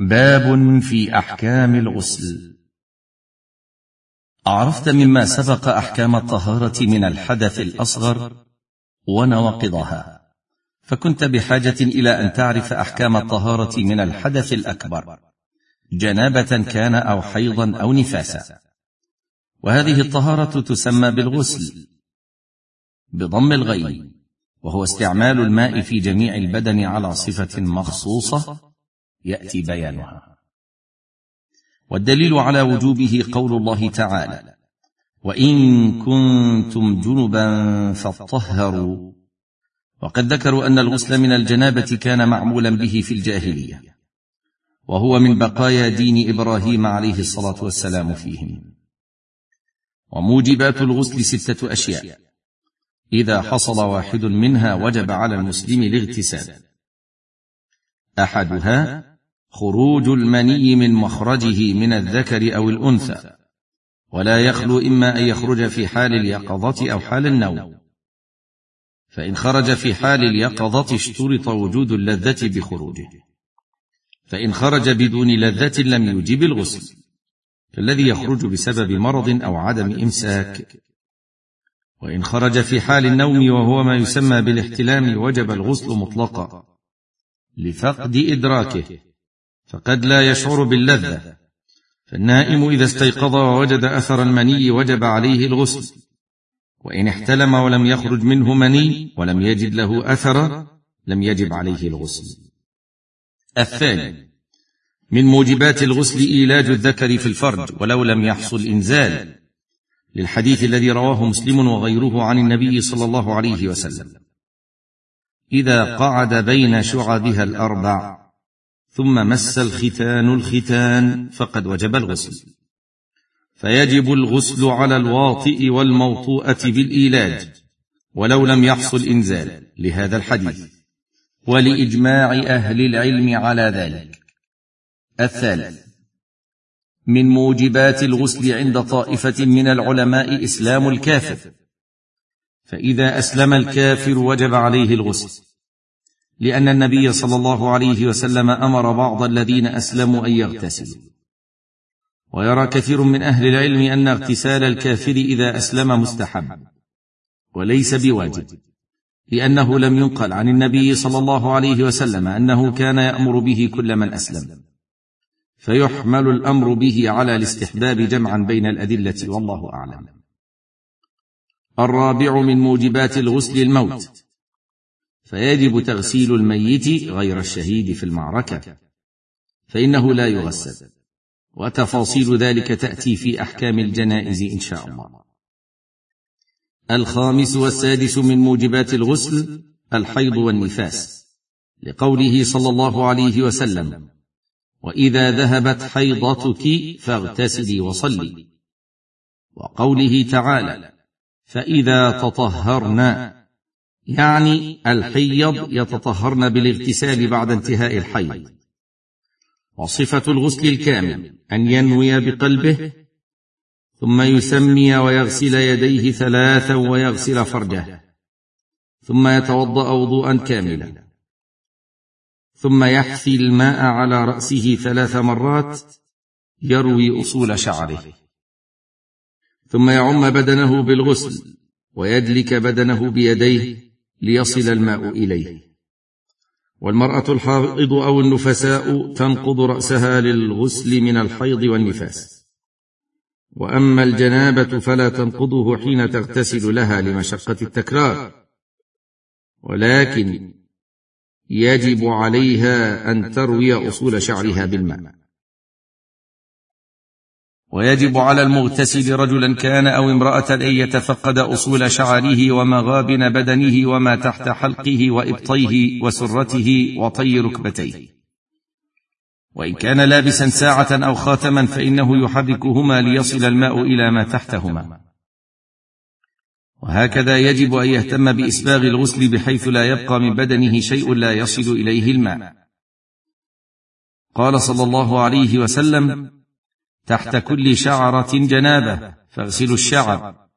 باب في أحكام الغسل. عرفت مما سبق أحكام الطهارة من الحدث الأصغر ونواقضها، فكنت بحاجة إلى أن تعرف أحكام الطهارة من الحدث الأكبر، جنابة كان أو حيضا أو نفاسا، وهذه الطهارة تسمى بالغسل بضم الغين، وهو استعمال الماء في جميع البدن على صفة مخصوصة يأتي بيانها. والدليل على وجوبه قول الله تعالى: وإن كنتم جنبا فاطهروا، وقد ذكروا أن الغسل من الجنابة كان معمولا به في الجاهلية، وهو من بقايا دين إبراهيم عليه الصلاة والسلام فيهم. وموجبات الغسل 6 أشياء، إذا حصل واحد منها وجب على المسلم الاغتسال. أحدها خروج المني من مخرجه من الذكر أو الأنثى، ولا يخلو إما أن يخرج في حال اليقظة أو حال النوم، فإن خرج في حال اليقظة اشترط وجود اللذة بخروجه، فإن خرج بدون لذة لم يجب الغسل، فالذي يخرج بسبب مرض أو عدم إمساك. وإن خرج في حال النوم وهو ما يسمى بالاحتلام وجب الغسل مطلقا لفقد إدراكه، فقد لا يشعر باللذة، فالنائم إذا استيقظ ووجد أثر المني وجب عليه الغسل، وإن احتلم ولم يخرج منه مني ولم يجد له أثر لم يجب عليه الغسل. الثاني من موجبات الغسل إيلاج الذكر في الفرج ولو لم يحصل إنزال، للحديث الذي رواه مسلم وغيره عن النبي صلى الله عليه وسلم: إذا قعد بين شعبها 4 ثم مس الختان الختان فقد وجب الغسل. فيجب الغسل على الواطئ والموطوءة بالإيلاج ولو لم يحصل إنزال لهذا الحديث ولإجماع أهل العلم على ذلك. الثالث من موجبات الغسل عند طائفة من العلماء إسلام الكافر، فإذا أسلم الكافر وجب عليه الغسل، لأن النبي صلى الله عليه وسلم أمر بعض الذين أسلموا أن يغتسلوا. ويرى كثير من أهل العلم أن اغتسال الكافر إذا أسلم مستحب وليس بواجب، لأنه لم ينقل عن النبي صلى الله عليه وسلم أنه كان يأمر به كل من أسلم، فيحمل الأمر به على الاستحباب جمعا بين الأدلة، والله أعلم. الرابع من موجبات الغسل الموت، فيجب تغسيل الميت غير الشهيد في المعركة، فإنه لا يغسل، وتفاصيل ذلك تأتي في أحكام الجنائز إن شاء الله. الخامس والسادس من موجبات الغسل الحيض والنفاس، لقوله صلى الله عليه وسلم: وإذا ذهبت حيضتك فاغتسلي وصلي، وقوله تعالى: فإذا تطهرنا، يعني الحيض يتطهرن بالاغتسال بعد انتهاء الحيض. وصفة الغسل الكامل أن ينوي بقلبه ثم يسمي ويغسل يديه 3 ويغسل فرجه ثم يتوضأ وضوءا كاملا ثم يحثي الماء على رأسه 3 مرات يروي أصول شعره، ثم يعم بدنه بالغسل ويدلك بدنه بيديه ليصل الماء إليه. والمرأة الحائض أو النفساء تنقض رأسها للغسل من الحيض والنفاس، وأما الجنابة فلا تنقضه حين تغتسل لها لمشقة التكرار، ولكن يجب عليها أن تروي أصول شعرها بالماء. ويجب على المغتسل رجلا كان أو امرأة أن يتفقد أصول شعره ومغابن بدنه وما تحت حلقه وإبطيه وسرته وطي ركبتيه، وإن كان لابسا ساعة أو خاتما فإنه يحركهما ليصل الماء إلى ما تحتهما. وهكذا يجب أن يهتم بإسباغ الغسل بحيث لا يبقى من بدنه شيء لا يصل إليه الماء. قال صلى الله عليه وسلم: تحت كل شعرة جنابة فاغسلوا الشعر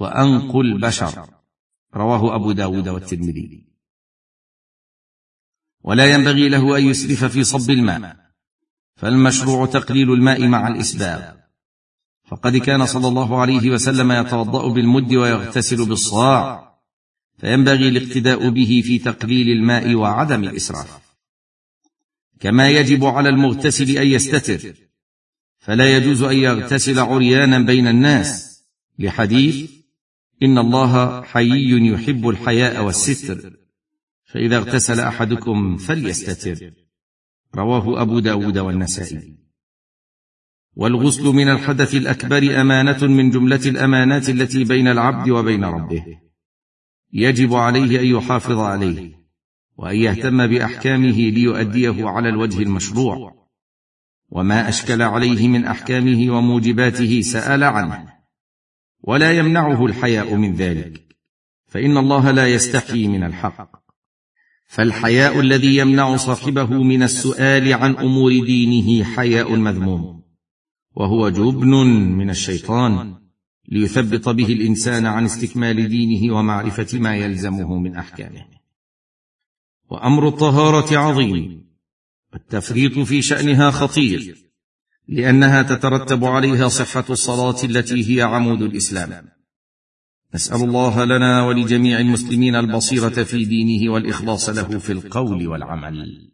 وأنقوا البشر، رواه أبو داود والترمذي. ولا ينبغي له أن يسرف في صب الماء، فالمشروع تقليل الماء مع الإسباب، فقد كان صلى الله عليه وسلم يتوضأ بالمد ويغتسل بالصاع، فينبغي الاقتداء به في تقليل الماء وعدم الإسراف. كما يجب على المغتسل أن يستتر، فلا يجوز أن يغتسل عريانا بين الناس، لحديث إن الله حيي يحب الحياء والستر، فإذا اغتسل أحدكم فليستتر، رواه أبو داود والنسائي. والغسل من الحدث الأكبر أمانة من جملة الأمانات التي بين العبد وبين ربه، يجب عليه أن يحافظ عليه وأن يهتم بأحكامه ليؤديه على الوجه المشروع، وما أشكل عليه من أحكامه وموجباته سأل عنه، ولا يمنعه الحياء من ذلك، فإن الله لا يستحي من الحق. فالحياء الذي يمنع صاحبه من السؤال عن أمور دينه حياء مذموم، وهو جبن من الشيطان ليثبط به الإنسان عن استكمال دينه ومعرفة ما يلزمه من أحكامه. وأمر الطهارة عظيم، والتفريط في شأنها خطير، لأنها تترتب عليها صحة الصلاة التي هي عمود الإسلام. نسأل الله لنا ولجميع المسلمين البصيرة في دينه والإخلاص له في القول والعمل.